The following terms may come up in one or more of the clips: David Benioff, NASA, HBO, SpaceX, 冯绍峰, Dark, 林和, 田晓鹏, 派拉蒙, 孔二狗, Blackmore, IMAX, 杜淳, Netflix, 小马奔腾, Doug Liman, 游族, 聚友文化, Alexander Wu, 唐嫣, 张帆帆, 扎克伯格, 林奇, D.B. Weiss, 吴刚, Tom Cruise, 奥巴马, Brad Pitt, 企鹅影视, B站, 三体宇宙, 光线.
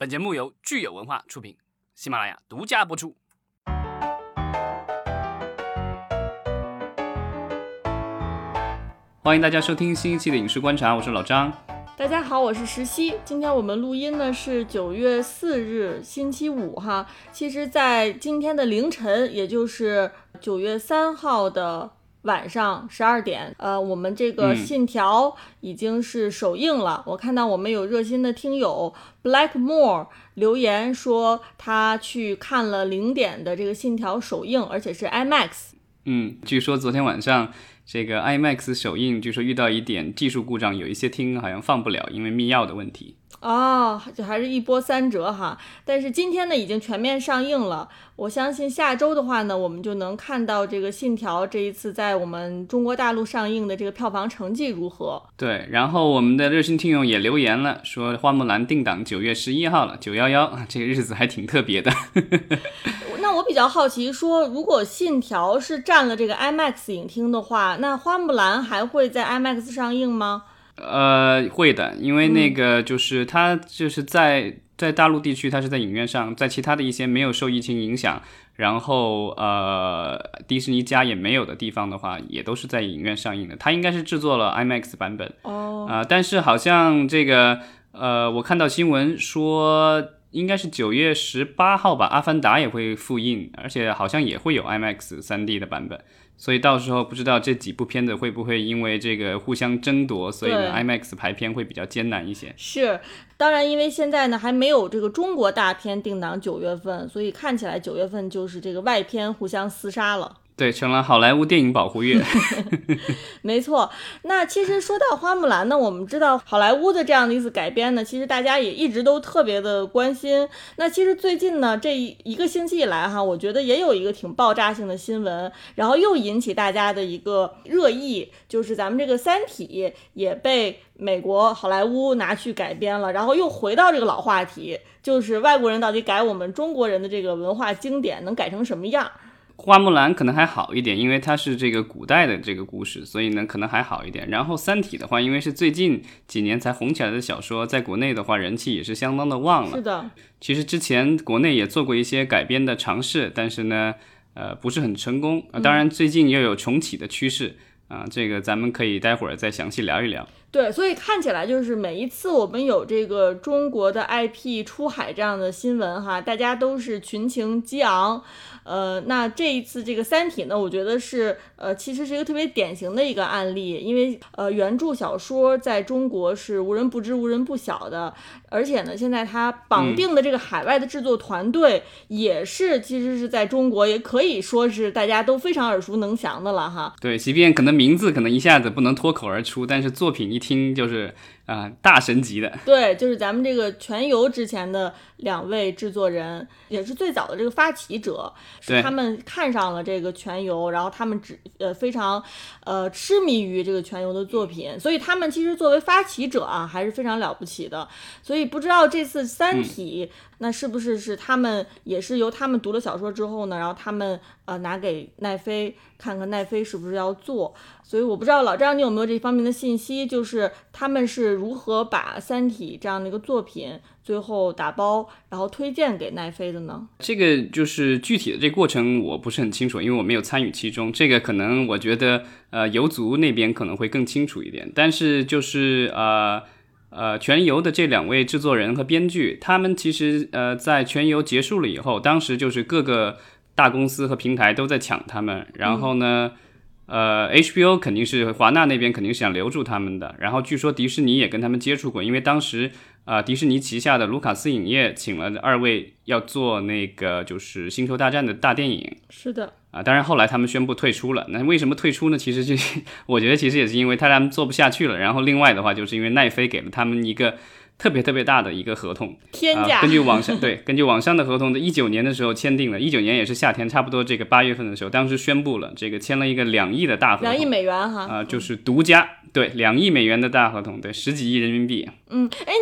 本节目由聚友文化出品，喜马拉雅独家播出。欢迎大家收听新一期的影视观察，我是老张。大家好，我是石溪。今天我们录音呢是9月4日星期五哈。其实在今天的凌晨，也就是9月3号的晚上12点，我们这个信条已经是首映了。我看到我们有热心的听友 Blackmore 留言说他去看了0点的这个信条首映，而且是 IMAX。据说昨天晚上这个 IMAX 首映据说遇到一点技术故障，有一些厅好像放不了，因为密钥的问题。哦，这还是一波三折哈。但是今天呢已经全面上映了，我相信下周的话呢，我们就能看到这个信条这一次在我们中国大陆上映的这个票房成绩如何。对，然后我们的热心听友也留言了，说花木兰定档9月11号了 ,911, 这个日子还挺特别的。那我比较好奇说，如果信条是占了这个 IMAX 影厅的话，那花木兰还会在 IMAX 上映吗？会的，因为那个就是它就是在大陆地区它是在影院上，在其他的一些没有受疫情影响，然后迪士尼家也没有的地方的话，也都是在影院上映的。它应该是制作了 IMAX 版本。但是好像这个我看到新闻说应该是9月18号吧，阿凡达也会复映，而且好像也会有 IMAX 3D 的版本。所以到时候不知道这几部片子会不会因为这个互相争夺，所以呢 IMAX 排片会比较艰难一些。是，当然因为现在呢还没有这个中国大片定档9月份，所以看起来9月份就是这个外片互相厮杀了。对，成了好莱坞电影保护月。没错。那其实说到花木兰呢，我们知道好莱坞的这样的一次改编呢，其实大家也一直都特别的关心。那其实最近呢这一个星期以来哈，我觉得也有一个挺爆炸性的新闻，然后又引起大家的一个热议，就是咱们这个三体也被美国好莱坞拿去改编了，然后又回到这个老话题，就是外国人到底改我们中国人的这个文化经典能改成什么样。花木兰可能还好一点，因为它是这个古代的这个故事，所以呢可能还好一点。然后三体的话，因为是最近几年才红起来的小说，在国内的话人气也是相当的旺了。是的，其实之前国内也做过一些改编的尝试，但是呢不是很成功。当然最近又有重启的趋势啊，这个咱们可以待会儿再详细聊一聊。对，所以看起来就是每一次我们有这个中国的 IP 出海这样的新闻哈，大家都是群情激昂。那这一次这个三体呢，我觉得是其实是一个特别典型的一个案例，因为原著小说在中国是无人不知无人不晓的，而且呢现在它绑定的这个海外的制作团队也是其实是在中国也可以说是大家都非常耳熟能详的了哈。对，即便可能名字可能一下子不能脱口而出，但是作品一听就是大神级的。对，就是咱们这个全游之前的两位制作人，也是最早的这个发起者，是他们看上了这个全游，然后他们非常痴迷于这个全游的作品，所以他们其实作为发起者啊还是非常了不起的。所以不知道这次三体那是不是他们也是由他们读了小说之后呢，然后他们拿给奈飞看看奈飞是不是要做。所以我不知道老张你有没有这方面的信息，就是他们是如何把三体这样的一个作品最后打包然后推荐给奈飞的呢？这个就是具体的这个过程我不是很清楚，因为我没有参与其中，这个可能我觉得游族那边可能会更清楚一点。但是就是全游的这两位制作人和编剧，他们其实在全游结束了以后，当时就是各个大公司和平台都在抢他们，然后呢HBO 肯定是华纳那边肯定是想留住他们的，然后据说迪士尼也跟他们接触过，因为当时迪士尼旗下的卢卡斯影业请了2位要做那个就是星球大战的大电影。是的当然后来他们宣布退出了。那为什么退出呢？其实我觉得其实也是因为他们做不下去了，然后另外的话就是因为奈飞给了他们一个特别特别大的一个合同，天价根据网上的合同，19年的时候签订了，19年也是夏天差不多这个8月份的时候，当时宣布了这个签了一个2亿的大合同，2亿美元哈就是独家。对，2亿美元的大合同，对，10几亿人民币。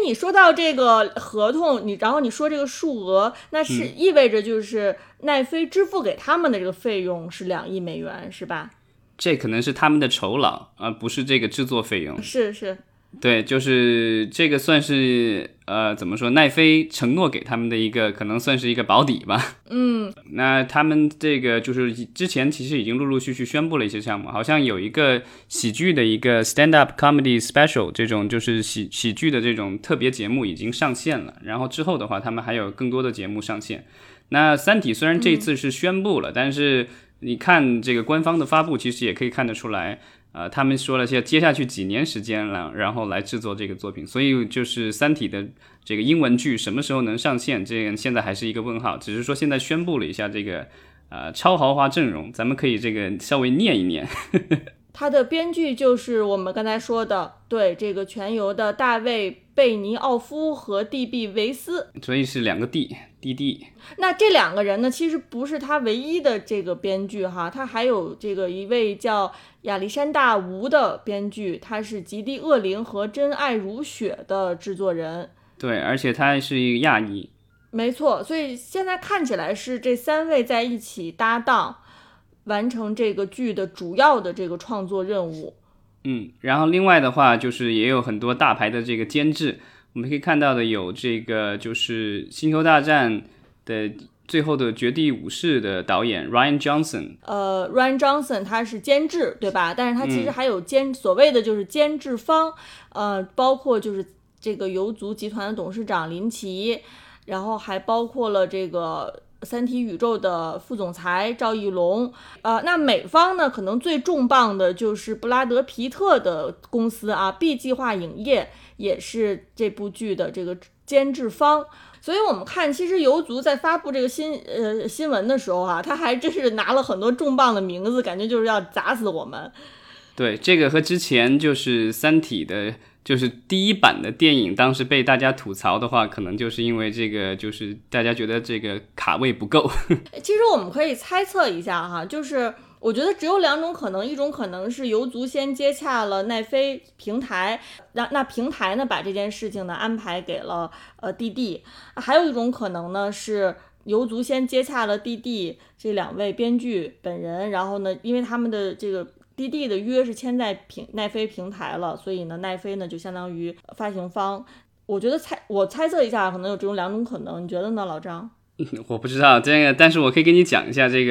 你说到这个合同，然后你说这个数额，那是意味着就是奈飞支付给他们的这个费用是2亿美元是吧？这可能是他们的酬劳，不是这个制作费用。是是。对，就是这个算是怎么说，奈飞承诺给他们的一个可能算是一个保底吧。嗯，那他们这个就是之前其实已经陆陆续续宣布了一些项目，好像有一个喜剧的一个 stand up comedy special 这种就是喜剧的这种特别节目已经上线了，然后之后的话他们还有更多的节目上线。那三体虽然这次是宣布了，但是你看这个官方的发布其实也可以看得出来，他们说了些接下去几年时间了，然后来制作这个作品，所以就是三体的这个英文剧什么时候能上线，这个现在还是一个问号，只是说现在宣布了一下这个超豪华阵容，咱们可以这个稍微念一念。他的编剧就是我们刚才说的，对，这个全游的大卫贝尼奥夫和 DB 维斯，所以是两个 D。那这两个人呢，其实不是他唯一的这个编剧哈，他还有这个一位叫亚历山大吴的编剧，他是《极地恶灵》和《真爱如血》的制作人。对，而且他是一个亚裔。没错，所以现在看起来是这三位在一起搭档，完成这个剧的主要的这个创作任务。嗯，然后另外的话就是也有很多大牌的这个监制，我们可以看到的有这个就是星球大战的最后的绝地武士的导演 Ryan Johnson。Ryan Johnson 他是监制对吧，但是他其实还有所谓的就是监制方，包括就是这个游族集团的董事长林奇，然后还包括了这个三体宇宙的副总裁赵奕龙。那美方呢可能最重磅的就是布拉德皮特的公司啊 B 计划影业也是这部剧的这个监制方。所以我们看其实游族在发布这个新闻的时候啊，他还真是拿了很多重磅的名字，感觉就是要砸死我们。对，这个和之前就是三体的就是第一版的电影当时被大家吐槽的话，可能就是因为这个就是大家觉得这个卡位不够。其实我们可以猜测一下哈，就是我觉得只有两种可能，一种可能是游族先接洽了奈飞平台，那平台呢把这件事情呢安排给了弟弟，还有一种可能呢是游族先接洽了弟弟这两位编剧本人，然后呢因为他们的这个滴滴的约是签在奈飞平台了，所以呢，奈飞呢就相当于发行方。我觉得我猜测一下，可能有这种两种可能，你觉得呢，老张？我不知道这个，但是我可以跟你讲一下这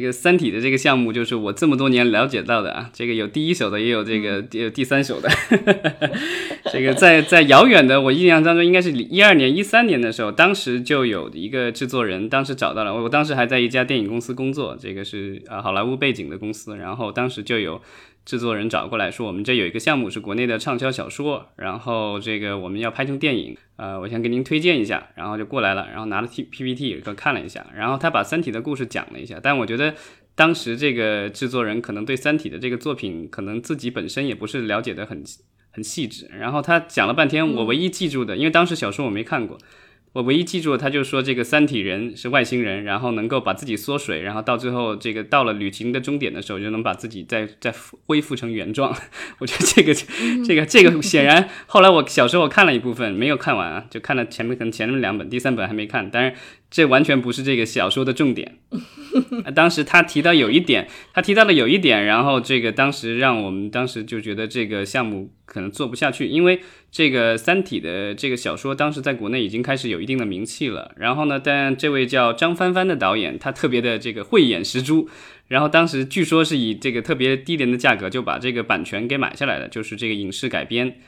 个三体的这个项目，就是我这么多年了解到的啊，这个有第一手的，也有这个有第三手的。这个在遥远的我印象当中，应该是12年、13年的时候，当时就有一个制作人，当时找到了我当时还在一家电影公司工作，这个是好莱坞背景的公司，然后当时就有制作人找过来说，我们这有一个项目是国内的畅销小说，然后这个我们要拍成电影，我想给您推荐一下，然后就过来了，然后拿了 PPT 看了一下，然后他把三体的故事讲了一下，但我觉得当时这个制作人可能对三体的这个作品可能自己本身也不是了解的很细致，然后他讲了半天，我唯一记住的，因为当时小说我没看过，我唯一记住他就说这个三体人是外星人，然后能够把自己缩水，然后到最后这个到了旅行的终点的时候就能把自己再恢复成原状。我觉得这个显然后来我小时候我看了一部分没有看完啊，就看了前面2本，第3本还没看，但是这完全不是这个小说的重点。当时他提到了有一点，然后这个当时让我们当时就觉得这个项目可能做不下去，因为这个三体的这个小说当时在国内已经开始有一定的名气了，然后呢但这位叫张帆帆的导演他特别的这个慧眼识珠，然后当时据说是以这个特别低廉的价格就把这个版权给买下来了，就是这个影视改编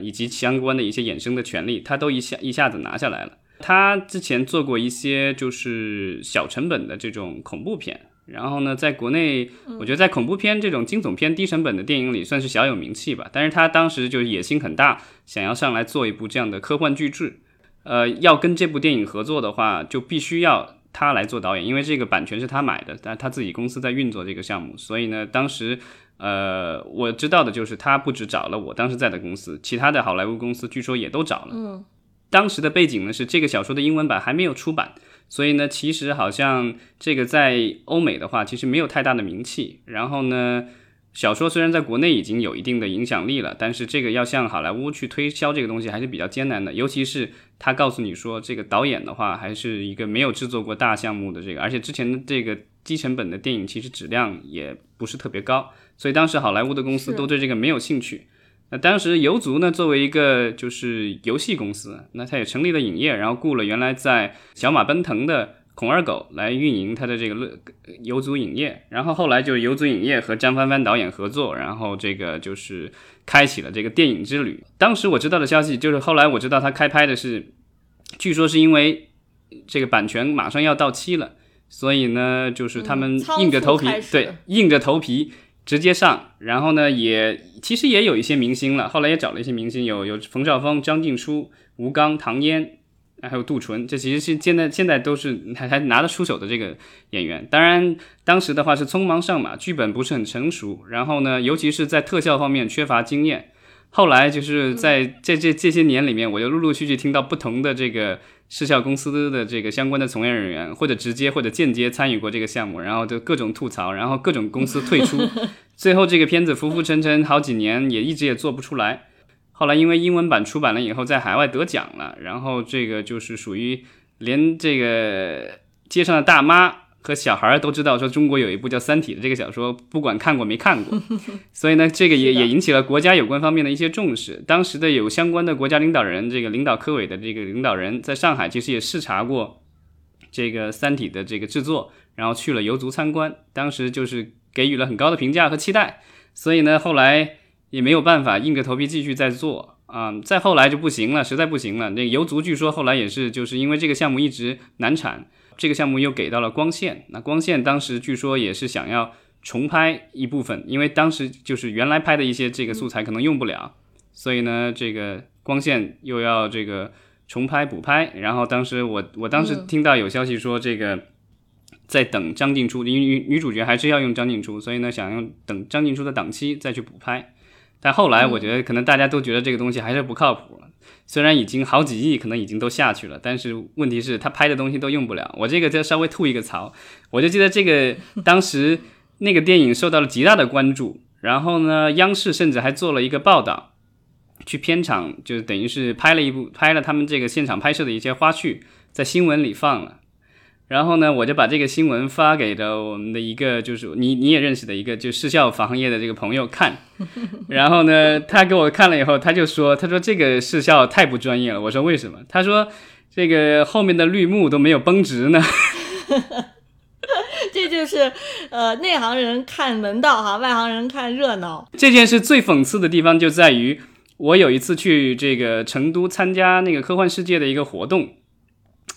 以及相关的一些衍生的权利他都一下子拿下来了。他之前做过一些就是小成本的这种恐怖片，然后呢在国内我觉得在恐怖片这种惊悚片低成本的电影里算是小有名气吧，但是他当时就野心很大，想要上来做一部这样的科幻巨制，要跟这部电影合作的话就必须要他来做导演，因为这个版权是他买的，但他自己公司在运作这个项目，所以呢当时我知道的就是他不只找了我当时在的公司，其他的好莱坞公司据说也都找了。当时的背景呢是这个小说的英文版还没有出版，所以呢其实好像这个在欧美的话其实没有太大的名气，然后呢小说虽然在国内已经有一定的影响力了，但是这个要向好莱坞去推销这个东西还是比较艰难的，尤其是他告诉你说这个导演的话还是一个没有制作过大项目的这个，而且之前的这个低成本的电影其实质量也不是特别高，所以当时好莱坞的公司都对这个没有兴趣。那当时游族呢作为一个就是游戏公司，那他也成立了影业，然后雇了原来在小马奔腾的孔二狗来运营他的这个游族影业，然后后来就是游族影业和张帆帆导演合作，然后这个就是开启了这个电影之旅。当时我知道的消息就是后来我知道他开拍的是，据说是因为这个版权马上要到期了，所以呢就是他们硬着头皮、对，硬着头皮直接上，然后呢也其实也有一些明星了，后来也找了一些明星，有冯绍峰、张静初、吴刚、唐嫣还有杜淳，这其实是现在都是还拿得出手的这个演员。当然当时的话是匆忙上马，剧本不是很成熟，然后呢尤其是在特效方面缺乏经验。后来就是在这些年里面，我就陆陆续续听到不同的这个视效公司的这个相关的从业人员，或者直接或者间接参与过这个项目，然后就各种吐槽，然后各种公司退出最后这个片子浮浮沉沉好几年也一直也做不出来。后来因为英文版出版了以后在海外得奖了，然后这个就是属于连这个街上的大妈和小孩都知道说中国有一部叫《三体》的这个小说，不管看过没看过所以呢这个也引起了国家有关方面的一些重视。当时的有相关的国家领导人，这个领导科委的这个领导人在上海其实也视察过这个《三体》的这个制作，然后去了游族参观，当时就是给予了很高的评价和期待，所以呢后来也没有办法硬着头皮继续再做再后来就不行了，实在不行了。那游族据说后来也是就是因为这个项目一直难产，这个项目又给到了光线，那光线当时据说也是想要重拍一部分，因为当时就是原来拍的一些这个素材可能用不了，所以呢这个光线又要这个重拍补拍。然后当时我当时听到有消息说这个在等张静初，因为女主角还是要用张静初，所以呢想用等张静初的档期再去补拍。但后来我觉得可能大家都觉得这个东西还是不靠谱了，虽然已经好几亿可能已经都下去了，但是问题是他拍的东西都用不了。我这个再稍微吐一个槽，我就记得这个当时那个电影受到了极大的关注，然后呢央视甚至还做了一个报道，去片场就等于是拍了他们这个现场拍摄的一些花絮，在新闻里放了。然后呢我就把这个新闻发给了我们的一个就是你也认识的一个就视效行业的这个朋友看，然后呢他给我看了以后他说这个视效太不专业了。我说为什么？他说这个后面的绿幕都没有绷直呢这就是内行人看门道哈，外行人看热闹。这件事最讽刺的地方就在于我有一次去这个成都参加那个科幻世界的一个活动，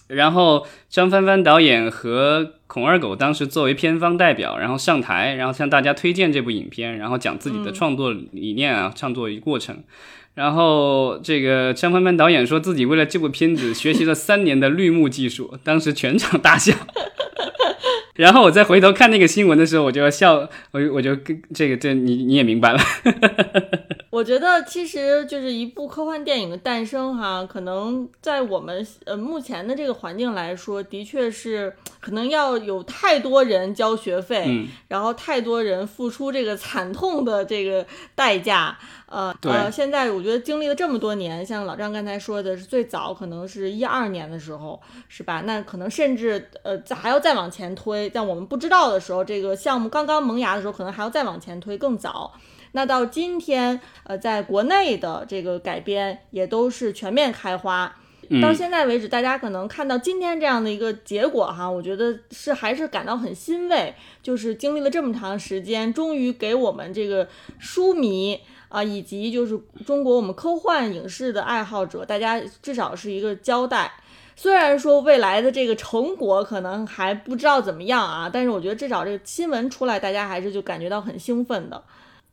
然后张帆帆导演和孔二狗当时作为片方代表，然后上台，然后向大家推荐这部影片，然后讲自己的创作理念啊，创作过程。然后这个张帆帆导演说自己为了这部片子学习了3年的绿幕技术，当时全场大笑。然后我再回头看那个新闻的时候，我就要笑，我就这个你也明白了。我觉得其实就是一部科幻电影的诞生哈，可能在我们目前的这个环境来说，的确是可能要有太多人交学费，然后太多人付出这个惨痛的这个代价。现在我觉得经历了这么多年，像老张刚才说的是最早可能是12年的时候，是吧？那可能甚至还要再往前推，但我们不知道的时候，这个项目刚刚萌芽的时候，可能还要再往前推更早。那到今天，在国内的这个改编也都是全面开花。到现在为止，大家可能看到今天这样的一个结果哈，我觉得是还是感到很欣慰，就是经历了这么长时间，终于给我们这个书迷啊，以及就是中国我们科幻影视的爱好者，大家至少是一个交代。虽然说未来的这个成果可能还不知道怎么样啊，但是我觉得至少这个新闻出来，大家还是就感觉到很兴奋的。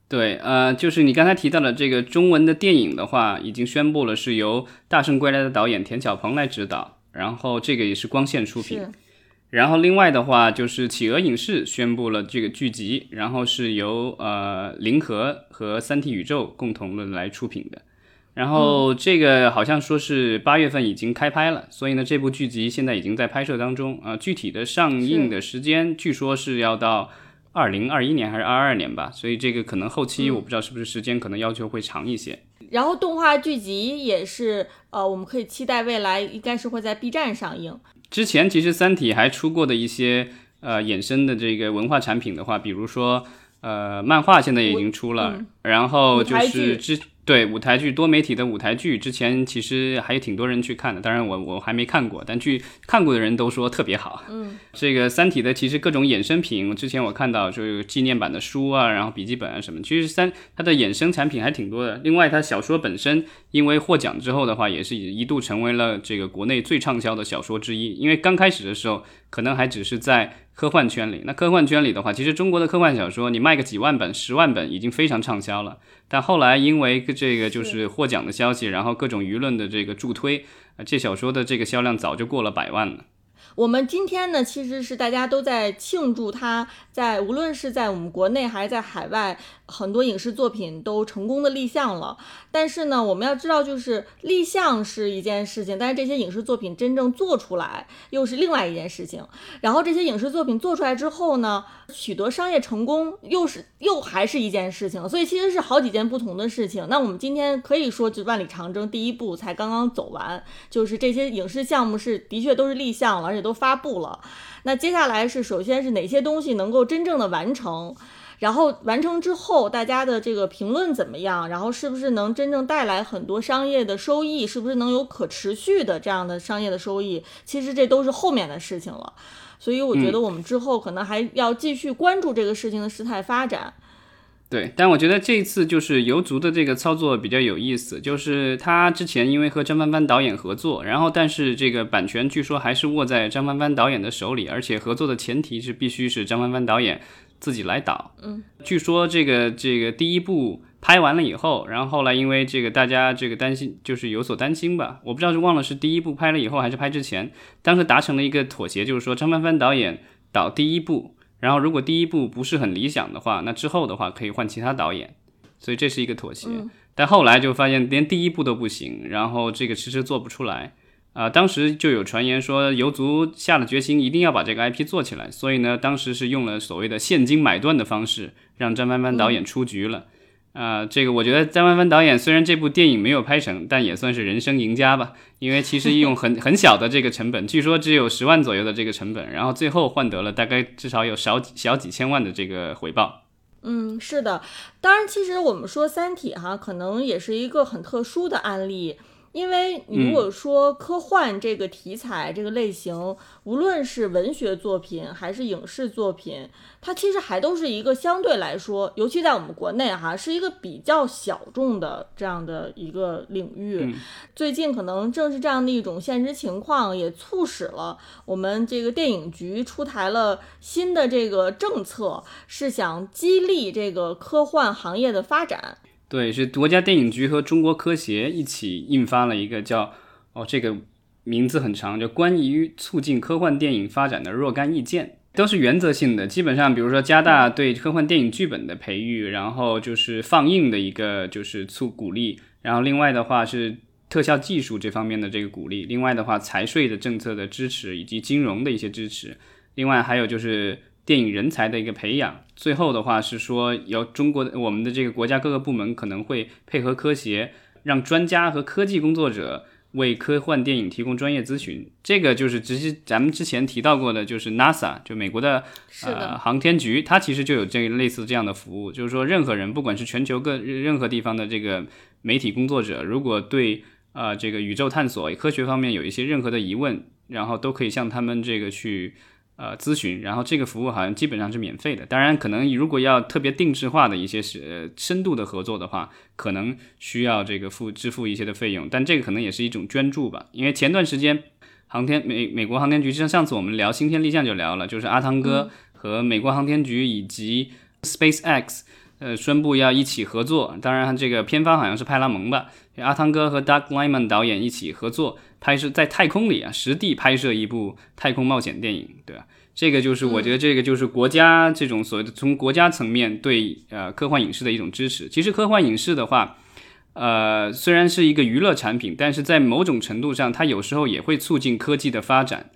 对，就是你刚才提到的这个中文的电影的话，已经宣布了是由《大圣归来》的导演田晓鹏来执导，然后这个也是光线出品。然后另外的话就是企鹅影视宣布了这个剧集，然后是由林和和三体宇宙共同的来出品的。然后这个好像说是8月份已经开拍了，所以呢这部剧集现在已经在拍摄当中具体的上映的时间据说是要到2021年还是22年吧，所以这个可能后期我不知道是不是时间可能要求会长一些。然后动画剧集也是我们可以期待未来应该是会在 B 站上映。之前其实三体还出过的一些衍生的这个文化产品的话，比如说漫画现在也已经出了，然后就是对，舞台剧，多媒体的舞台剧，之前其实还有挺多人去看的，当然我还没看过，但去看过的人都说特别好。嗯，这个三体的其实各种衍生品，之前我看到就有纪念版的书啊，然后笔记本啊什么，其实它的衍生产品还挺多的。另外它小说本身因为获奖之后的话，也是一度成为了这个国内最畅销的小说之一，因为刚开始的时候可能还只是在科幻圈里，那科幻圈里的话，其实中国的科幻小说你卖个几万本10万本已经非常畅销了，但后来因为这个就是获奖的消息，然后各种舆论的这个助推，这小说的这个销量早就过了100万了。我们今天呢，其实是大家都在庆祝它在无论是在我们国内还是在海外，很多影视作品都成功的立项了。但是呢，我们要知道，就是立项是一件事情，但是这些影视作品真正做出来又是另外一件事情。然后这些影视作品做出来之后呢，取得商业成功又还是一件事情，所以其实是好几件不同的事情。那我们今天可以说，就万里长征第一步才刚刚走完，就是这些影视项目是的确都是立项了，而且都发布了。那接下来是首先是哪些东西能够真正的完成，然后完成之后大家的这个评论怎么样，然后是不是能真正带来很多商业的收益，是不是能有可持续的这样的商业的收益，其实这都是后面的事情了。所以我觉得我们之后可能还要继续关注这个事情的事态发展。对，但我觉得这一次就是游族的这个操作比较有意思，就是他之前因为和张帆帆导演合作，然后但是这个版权据说还是握在张帆帆导演的手里，而且合作的前提是必须是张帆帆导演自己来导。嗯，据说这个第一部拍完了以后，然后后来因为这个大家这个担心，就是有所担心吧，我不知道是忘了是第一部拍了以后还是拍之前，当时达成了一个妥协，就是说张帆帆导演导第一部。然后如果第一部不是很理想的话，那之后的话可以换其他导演，所以这是一个妥协。但后来就发现连第一部都不行，然后这个迟迟做不出来当时就有传言说游族下了决心一定要把这个 IP 做起来，所以呢当时是用了所谓的现金买断的方式让张帆帆导演出局了这个我觉得张帆帆导演虽然这部电影没有拍成，但也算是人生赢家吧，因为其实用很小的这个成本，据说只有10万左右的这个成本，然后最后换得了大概至少有小几千万的这个回报。嗯，是的。当然其实我们说三体哈，可能也是一个很特殊的案例，因为你如果说科幻这个题材这个类型，无论是文学作品还是影视作品，它其实还都是一个相对来说，尤其在我们国内哈，是一个比较小众的这样的一个领域。最近可能正是这样的一种现实情况，也促使了我们这个电影局出台了新的这个政策，是想激励这个科幻行业的发展。对，是国家电影局和中国科协一起印发了一个叫这个名字很长，叫关于促进科幻电影发展的若干意见，都是原则性的，基本上比如说加大对科幻电影剧本的培育，然后就是放映的一个就是鼓励，然后另外的话是特效技术这方面的这个鼓励，另外的话财税的政策的支持以及金融的一些支持，另外还有就是电影人才的一个培养，最后的话是说由我们的这个国家各个部门可能会配合科协，让专家和科技工作者为科幻电影提供专业咨询。这个就是咱们之前提到过的，就是 NASA 就美国的航天局，它其实就有这类似这样的服务，就是说任何人不管是全球任何地方的这个媒体工作者，如果对这个宇宙探索科学方面有一些任何的疑问，然后都可以向他们这个去咨询，然后这个服务好像基本上是免费的。当然可能如果要特别定制化的一些深度的合作的话，可能需要这个支付一些的费用，但这个可能也是一种捐助吧。因为前段时间美国航天局，上次我们聊《星天立项》就聊了，就是阿汤哥和美国航天局以及 SpaceX 宣布要一起合作，当然这个片方好像是派拉蒙吧，阿汤哥和 Doug Liman 导演一起合作拍摄在太空里实地拍摄一部太空冒险电影，对吧？这个就是我觉得这个就是国家这种所谓的从国家层面对科幻影视的一种支持。其实科幻影视的话虽然是一个娱乐产品，但是在某种程度上它有时候也会促进科技的发展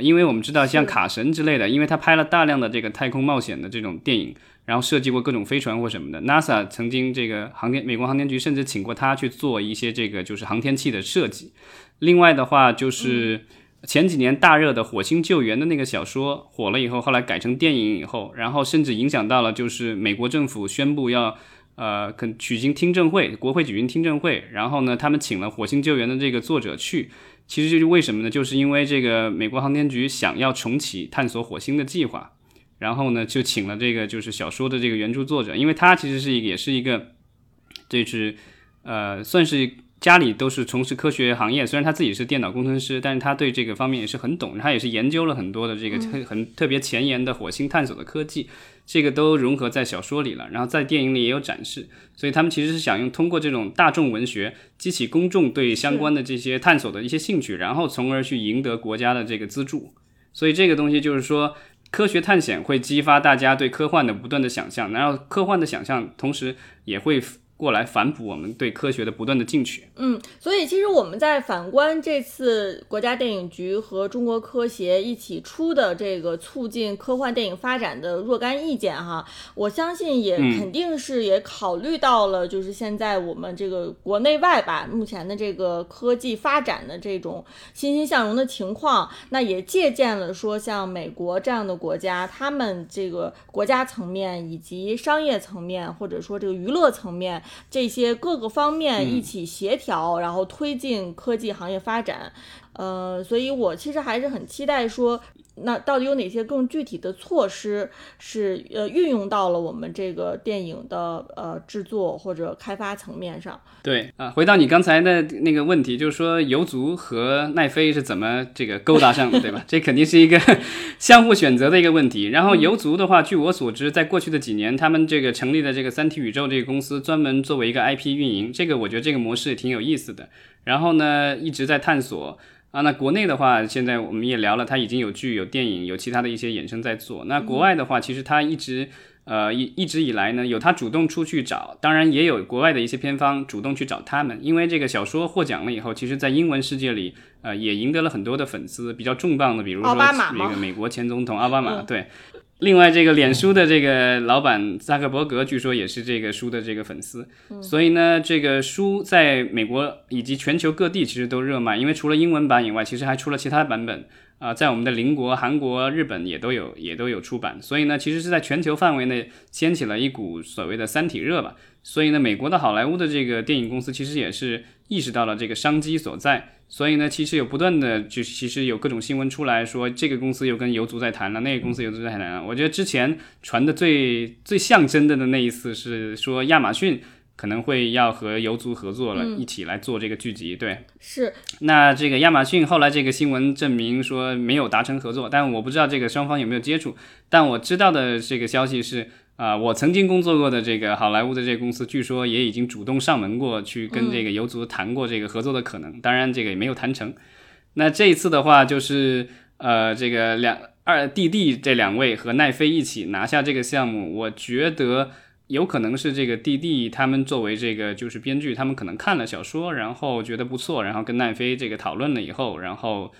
因为我们知道像卡神之类的，因为他拍了大量的这个太空冒险的这种电影，然后设计过各种飞船或什么的， NASA 曾经这个美国航天局甚至请过他去做一些这个就是航天器的设计。另外的话就是前几年大热的火星救援的那个小说火了以后，后来改成电影以后，然后甚至影响到了就是美国政府宣布要举行听证会，国会举行听证会，然后呢，他们请了《火星救援》的这个作者去，其实就是为什么呢？就是因为这个美国航天局想要重启探索火星的计划，然后呢，就请了这个就是小说的这个原著作者，因为他其实也是一个，就是算是家里都是从事科学行业，虽然他自己是电脑工程师，但是他对这个方面也是很懂，他也是研究了很多的这个很特别前沿的火星探索的科技。这个都融合在小说里了，然后在电影里也有展示，所以他们其实是想用通过这种大众文学激起公众对相关的这些探索的一些兴趣，然后从而去赢得国家的这个资助。所以这个东西就是说，科学探险会激发大家对科幻的不断的想象，然后科幻的想象同时也会过来反哺我们对科学的不断的进取。所以其实我们在反观这次国家电影局和中国科协一起出的这个促进科幻电影发展的若干意见哈，我相信也肯定是也考虑到了，就是现在我们这个国内外吧，目前的这个科技发展的这种欣欣向荣的情况，那也借鉴了说像美国这样的国家，他们这个国家层面以及商业层面或者说这个娱乐层面这些各个方面一起协调，然后推进科技行业发展。所以我其实还是很期待说，那到底有哪些更具体的措施是运用到了我们这个电影的制作或者开发层面上？对啊，回到你刚才的那个问题，就是说游族和奈飞是怎么这个勾搭上的，对吧？这肯定是一个相互选择的一个问题。然后游族的话，据我所知，在过去的几年，他们这个成立的这个三体宇宙这个公司，专门作为一个 IP 运营，这个我觉得这个模式挺有意思的。然后呢，一直在探索。啊，那国内的话，现在我们也聊了，它已经有剧、有电影、有其他的一些衍生在做。那国外的话，其实它一直以来呢，有它主动出去找，当然也有国外的一些片方主动去找他们，因为这个小说获奖了以后，其实在英文世界里，也赢得了很多的粉丝，比较重磅的，比如说那个美国前总统奥巴马，对。另外这个脸书的这个老板扎克伯格据说也是这个书的这个粉丝，所以呢这个书在美国以及全球各地其实都热卖，因为除了英文版以外其实还出了其他版本，在我们的邻国韩国日本也都有出版，所以呢其实是在全球范围内掀起了一股所谓的三体热吧。所以呢美国的好莱坞的这个电影公司其实也是意识到了这个商机所在，所以呢其实有不断的其实有各种新闻出来说这个公司又跟游族在谈了，那个公司游族在谈了。我觉得之前传的最像真的那一次是说亚马逊可能会要和游族合作了，一起来做这个剧集，对，是。那这个亚马逊后来这个新闻证明说没有达成合作，但我不知道这个双方有没有接触，但我知道的这个消息是我曾经工作过的这个好莱坞的这个公司，据说也已经主动上门过去跟这个游族谈过这个合作的可能，当然这个也没有谈成。那这一次的话就是这个弟弟这两位和奈飞一起拿下这个项目，我觉得有可能是这个弟弟他们作为这个就是编剧，他们可能看了小说，然后觉得不错，然后跟奈飞这个讨论了以后，然后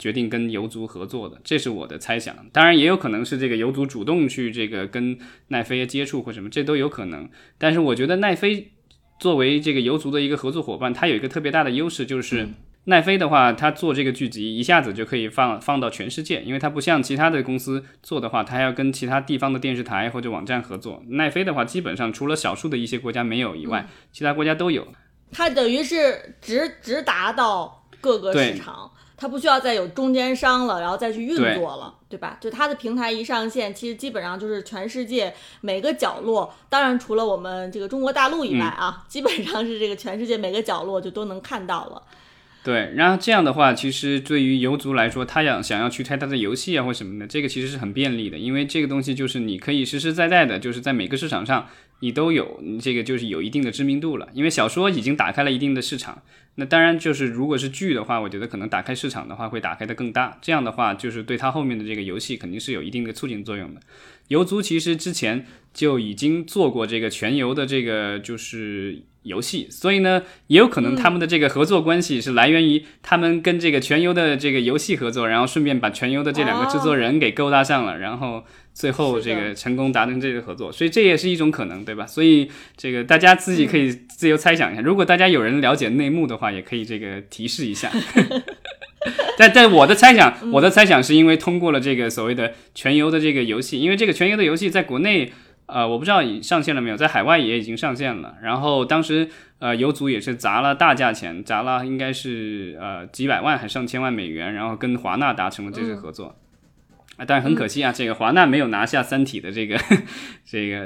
决定跟游族合作的，这是我的猜想。当然也有可能是这个游族主动去这个跟奈飞接触或什么，这都有可能。但是我觉得奈飞作为这个游族的一个合作伙伴，它有一个特别大的优势，就是奈飞的话，它做这个剧集一下子就可以放到全世界，因为它不像其他的公司做的话，它要跟其他地方的电视台或者网站合作。奈飞的话，基本上除了少数的一些国家没有以外，其他国家都有。它等于是直达到各个市场。它不需要再有中间商了，然后再去运作了， 对吧？就它的平台一上线，其实基本上就是全世界每个角落，当然除了我们这个中国大陆以外啊，基本上是这个全世界每个角落就都能看到了。对，然后这样的话，其实对于游族来说，他想要去开他的游戏啊或什么的，这个其实是很便利的，因为这个东西就是你可以实实在在的，就是在每个市场上你都有，你这个就是有一定的知名度了。因为小说已经打开了一定的市场，那当然就是如果是剧的话，我觉得可能打开市场的话会打开的更大，这样的话就是对他后面的这个游戏肯定是有一定的促进作用的。游族其实之前就已经做过这个全游的这个就是游戏，所以呢也有可能他们的这个合作关系是来源于他们跟这个全游的这个游戏合作，然后顺便把全游的这两个制作人给勾搭上了，然后最后这个成功达成这个合作，所以这也是一种可能，对吧？所以这个大家自己可以自由猜想一下，如果大家有人了解内幕的话，也可以这个提示一下。但我的猜想是因为通过了这个所谓的全游的这个游戏，因为这个全游的游戏在国内我不知道上线了没有，在海外也已经上线了。然后当时游组也是砸了大价钱，砸了应该是几百万还上千万美元，然后跟华纳达成了这次合作。但很可惜啊，这个华纳没有拿下三体的这个。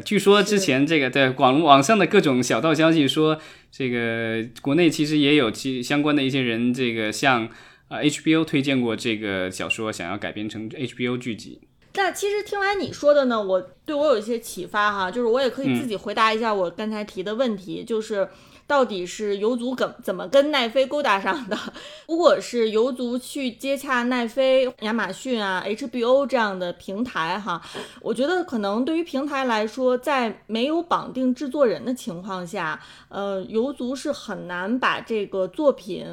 据说之前这个在网上的各种小道消息说，这个国内其实也有相关的一些人这个向HBO 推荐过这个小说，想要改编成 HBO 剧集。那其实听完你说的呢，我有一些启发哈，就是我也可以自己回答一下我刚才提的问题，就是到底是游族怎么跟奈飞勾搭上的？如果是游族去接洽奈飞、亚马逊啊、HBO 这样的平台哈，我觉得可能对于平台来说，在没有绑定制作人的情况下，游族是很难把这个作品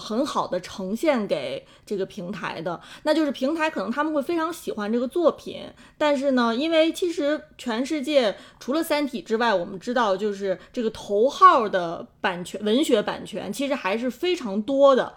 很好的呈现给这个平台的。那就是平台可能他们会非常喜欢这个作品，但是呢，因为其实全世界除了三体之外，我们知道就是这个头号的版权，文学版权其实还是非常多的，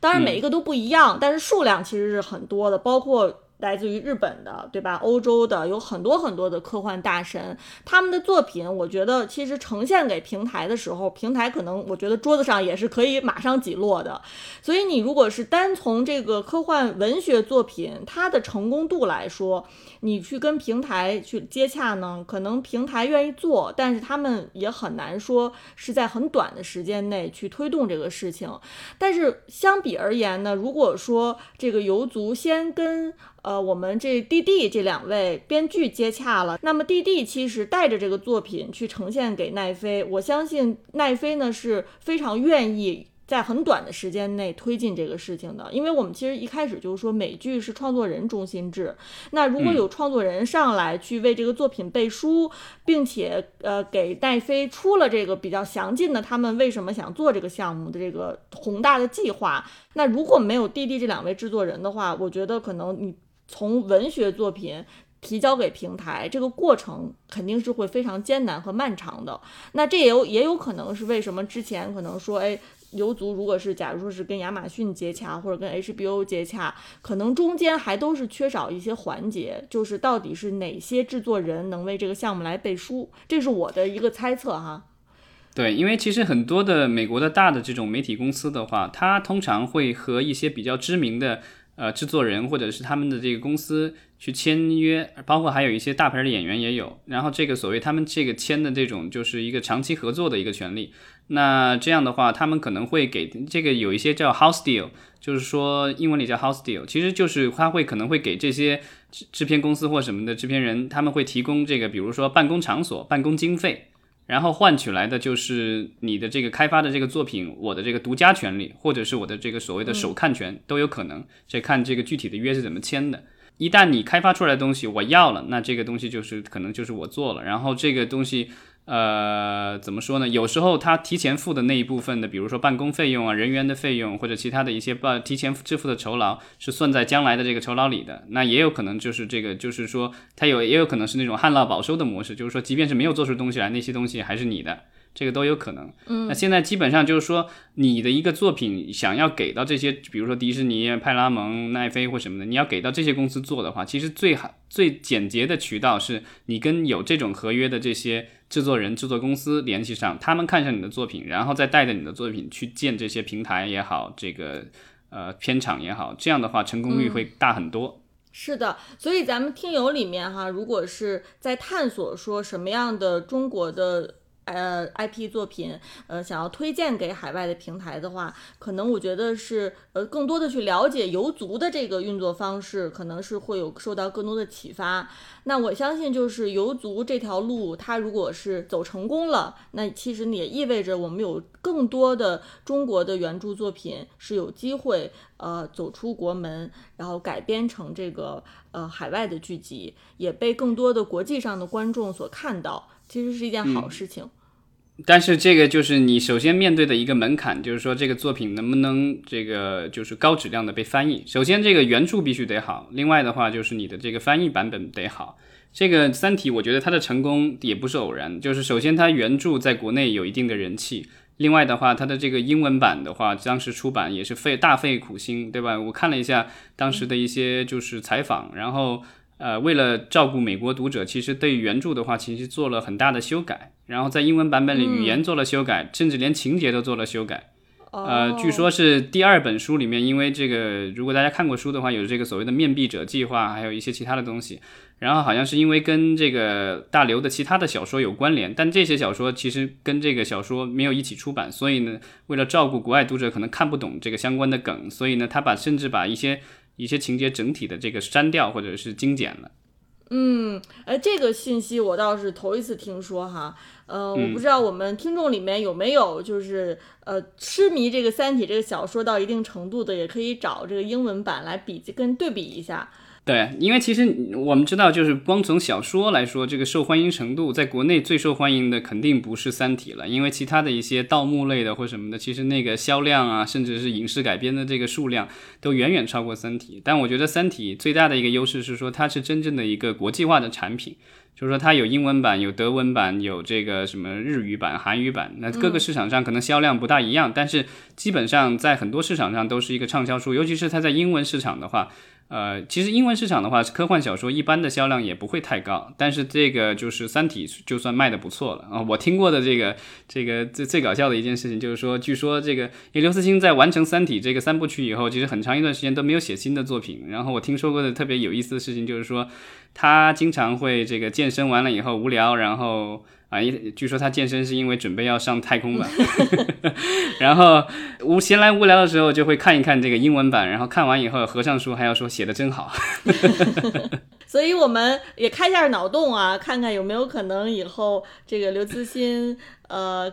当然每一个都不一样，但是数量其实是很多的，包括来自于日本的，对吧？欧洲的，有很多很多的科幻大神，他们的作品，我觉得其实呈现给平台的时候，平台可能我觉得桌子上也是可以马上几落的。所以你如果是单从这个科幻文学作品它的成功度来说，你去跟平台去接洽呢，可能平台愿意做，但是他们也很难说是在很短的时间内去推动这个事情。但是相比而言呢，如果说这个游族先跟我们这 DD 这两位编剧接洽了，那么 DD 其实带着这个作品去呈现给奈飞，我相信奈飞呢是非常愿意在很短的时间内推进这个事情的。因为我们其实一开始就是说美剧是创作人中心制，那如果有创作人上来去为这个作品背书，并且给奈飞出了这个比较详尽的他们为什么想做这个项目的这个宏大的计划，那如果没有 DD 这两位制作人的话，我觉得可能你从文学作品提交给平台这个过程肯定是会非常艰难和漫长的。那这也有可能是为什么之前可能说游族如果是假如说是跟亚马逊接洽或者跟 HBO 接洽，可能中间还都是缺少一些环节，就是到底是哪些制作人能为这个项目来背书，这是我的一个猜测哈。对，因为其实很多的美国的大的这种媒体公司的话，它通常会和一些比较知名的制作人或者是他们的这个公司去签约，包括还有一些大牌的演员也有。然后这个所谓他们这个签的这种就是一个长期合作的一个权利。那这样的话，他们可能会给这个有一些叫 house deal， 就是说英文里叫 house deal， 其实就是他会可能会给这些制片公司或什么的制片人，他们会提供这个比如说办公场所、办公经费。然后换取来的就是你的这个开发的这个作品，我的这个独家权利，或者是我的这个所谓的首看权都有可能，这看这个具体的约是怎么签的。一旦你开发出来的东西我要了，那这个东西就是可能就是我做了。然后这个东西怎么说呢，有时候他提前付的那一部分的比如说办公费用啊、人员的费用或者其他的一些提前支付的酬劳是算在将来的这个酬劳里的。那也有可能就是这个就是说他也有可能是那种旱涝保收的模式，就是说即便是没有做出东西来，那些东西还是你的，这个都有可能。那现在基本上就是说你的一个作品想要给到这些比如说迪士尼、派拉蒙、奈飞或什么的，你要给到这些公司做的话，其实最简洁的渠道是你跟有这种合约的这些制作人、制作公司联系上，他们看上你的作品，然后再带着你的作品去见这些平台也好，这个片场也好，这样的话成功率会大很多。是的，所以咱们听友里面哈，如果是在探索说什么样的中国的IP 作品想要推荐给海外的平台的话，可能我觉得是更多的去了解游族的这个运作方式，可能是会有受到更多的启发。那我相信就是游族这条路它如果是走成功了，那其实也意味着我们有更多的中国的原著作品是有机会走出国门，然后改编成这个海外的剧集，也被更多的国际上的观众所看到，其实是一件好事情。但是这个就是你首先面对的一个门槛，就是说这个作品能不能这个就是高质量的被翻译。首先这个原著必须得好，另外的话就是你的这个翻译版本得好。这个三体我觉得它的成功也不是偶然，就是首先它原著在国内有一定的人气，另外的话它的这个英文版的话当时出版也是大费苦心，对吧？我看了一下当时的一些就是采访，然后为了照顾美国读者，其实对原著的话其实做了很大的修改，然后在英文版本里语言做了修改，甚至连情节都做了修改。据说是第二本书里面，因为这个如果大家看过书的话，有这个所谓的面壁者计划，还有一些其他的东西，然后好像是因为跟这个大刘的其他的小说有关联，但这些小说其实跟这个小说没有一起出版，所以呢为了照顾国外读者可能看不懂这个相关的梗，所以呢他甚至把一些情节整体的这个删掉或者是精简了。这个信息我倒是头一次听说哈，我不知道我们听众里面有没有就是痴迷这个《三体》这个小说到一定程度的，也可以找这个英文版来跟对比一下。对，因为其实我们知道，就是光从小说来说，这个受欢迎程度，在国内最受欢迎的肯定不是《三体》了，因为其他的一些盗墓类的或什么的，其实那个销量啊，甚至是影视改编的这个数量，都远远超过《三体》。但我觉得《三体》最大的一个优势是说，它是真正的一个国际化的产品，就是说它有英文版、有德文版、有这个什么日语版、韩语版，那各个市场上可能销量不大一样，但是基本上在很多市场上都是一个畅销书，尤其是它在英文市场的话。其实英文市场的话，科幻小说一般的销量也不会太高，但是这个就是《三体》就算卖的不错了啊。我听过的这个最搞笑的一件事情就是说，据说这个刘慈欣在完成《三体》这个3部曲以后，其实很长一段时间都没有写新的作品。然后我听说过的特别有意思的事情就是说，他经常会这个健身完了以后无聊，然后。据说他健身是因为准备要上太空版然后闲来无聊的时候就会看一看这个英文版，然后看完以后合上书还要说写得真好所以我们也开一下脑洞啊，看看有没有可能以后这个刘慈欣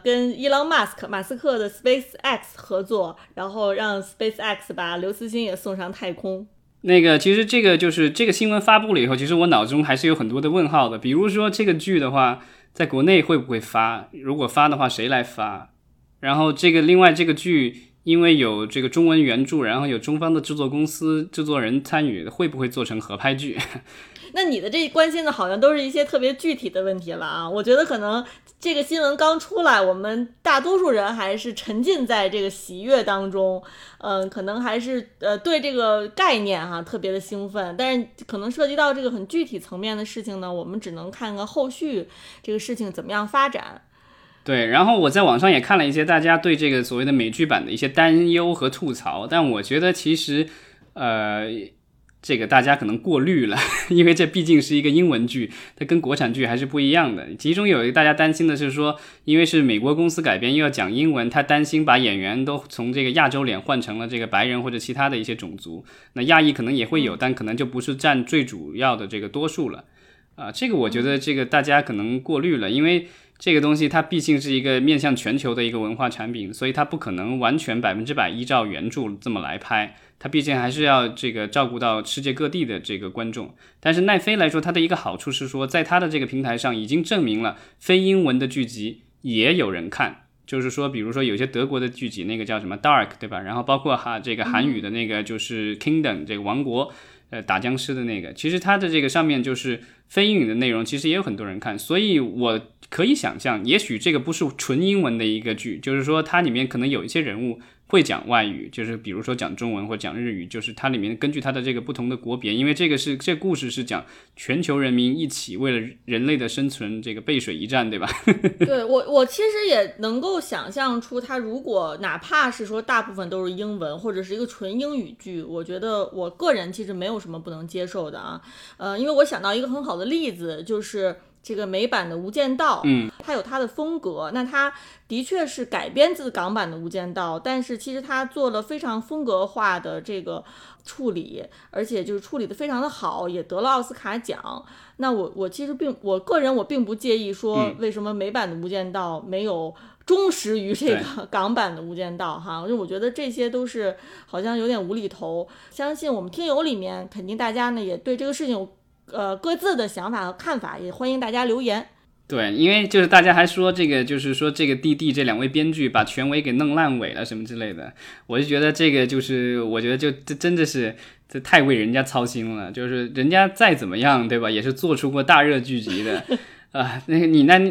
跟伊朗马斯克的 SpaceX 合作，然后让 SpaceX 把刘慈欣也送上太空。那个其实这个就是这个新闻发布了以后，其实我脑中还是有很多的问号的，比如说这个剧的话在国内会不会发，如果发的话谁来发，然后这个另外这个剧因为有这个中文原著，然后有中方的制作公司制作人参与，会不会做成合拍剧那你的这关心的好像都是一些特别具体的问题了啊！我觉得可能这个新闻刚出来，我们大多数人还是沉浸在这个喜悦当中，可能还是对这个概念哈特别的兴奋，但是可能涉及到这个很具体层面的事情呢，我们只能看看后续这个事情怎么样发展。对，然后我在网上也看了一些大家对这个所谓的美剧版的一些担忧和吐槽，但我觉得其实这个大家可能过滤了，因为这毕竟是一个英文剧，它跟国产剧还是不一样的。其中有一个大家担心的是说，因为是美国公司改编又要讲英文，他担心把演员都从这个亚洲脸换成了这个白人或者其他的一些种族，那亚裔可能也会有，但可能就不是占最主要的这个多数了这个我觉得这个大家可能过滤了，因为这个东西它毕竟是一个面向全球的一个文化产品，所以它不可能完全100%依照原著这么来拍，它毕竟还是要这个照顾到世界各地的这个观众。但是奈飞来说，它的一个好处是说，在它的这个平台上已经证明了非英文的剧集也有人看，就是说比如说有些德国的剧集，那个叫什么 Dark 对吧，然后包括这个韩语的那个就是 Kingdom 这个王国打僵尸的那个，其实它的这个上面就是非英语的内容，其实也有很多人看，所以我可以想象，也许这个不是纯英文的一个剧，就是说它里面可能有一些人物会讲外语，就是比如说讲中文或讲日语，就是它里面根据它的这个不同的国别，因为这故事是讲全球人民一起为了人类的生存这个背水一战，对吧对，我其实也能够想象出，它如果哪怕是说大部分都是英文或者是一个纯英语剧，我觉得我个人其实没有什么不能接受的啊。因为我想到一个很好的例子，就是这个美版的《无间道》，它有它的风格，那它的确是改编自港版的《无间道》，但是其实它做了非常风格化的这个处理，而且就是处理的非常的好，也得了奥斯卡奖。那我其实我个人我并不介意说为什么美版的《无间道》没有忠实于这个港版的《无间道》哈，因为我觉得这些都是好像有点无厘头。相信我们听友里面肯定大家呢也对这个事情有各自的想法和看法，也欢迎大家留言。对，因为就是大家还说这个，就是说这个DD这2位编剧把权威给弄烂尾了什么之类的，我就觉得这个就是，我觉得就这真的是这太为人家操心了，就是人家再怎么样，对吧，也是做出过大热剧集的。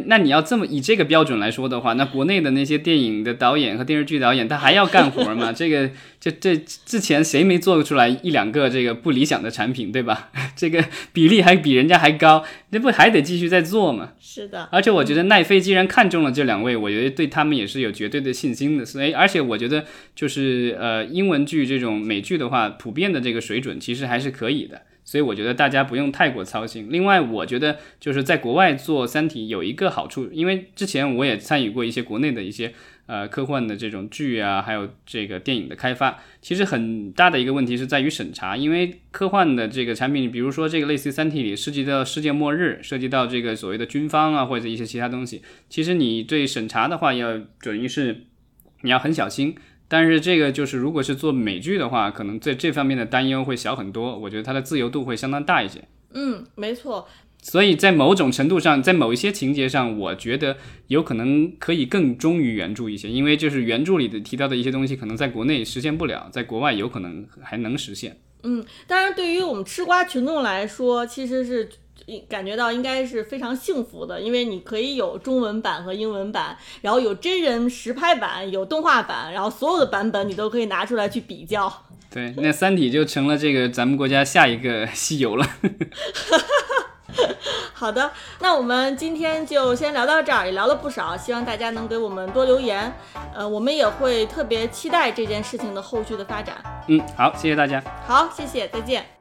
那你要这么以这个标准来说的话，那国内的那些电影的导演和电视剧导演他还要干活吗？这个这之前谁没做出来1-2个这个不理想的产品，对吧？这个比例还比人家还高，这不还得继续再做吗？是的。而且我觉得奈飞既然看中了这两位，我觉得对他们也是有绝对的信心的。所以而且我觉得就是英文剧这种美剧的话，普遍的这个水准其实还是可以的，所以我觉得大家不用太过操心。另外我觉得就是在国外做三体有一个好处，因为之前我也参与过一些国内的一些科幻的这种剧啊，还有这个电影的开发，其实很大的一个问题是在于审查。因为科幻的这个产品，比如说这个类似三体里涉及到世界末日，涉及到这个所谓的军方啊，或者一些其他东西，其实你对审查的话要准于是你要很小心。但是这个就是如果是做美剧的话，可能在这方面的担忧会小很多，我觉得它的自由度会相当大一些。嗯，没错。所以在某种程度上，在某一些情节上，我觉得有可能可以更忠于原著一些，因为就是原著里的提到的一些东西可能在国内实现不了，在国外有可能还能实现。嗯，当然对于我们吃瓜群众来说，其实是感觉到应该是非常幸福的，因为你可以有中文版和英文版，然后有真人实拍版，有动画版，然后所有的版本你都可以拿出来去比较。对，那三体就成了这个咱们国家下一个西游了。好的，那我们今天就先聊到这儿，也聊了不少，希望大家能给我们多留言，我们也会特别期待这件事情的后续的发展。嗯，好，谢谢大家。好，谢谢，再见。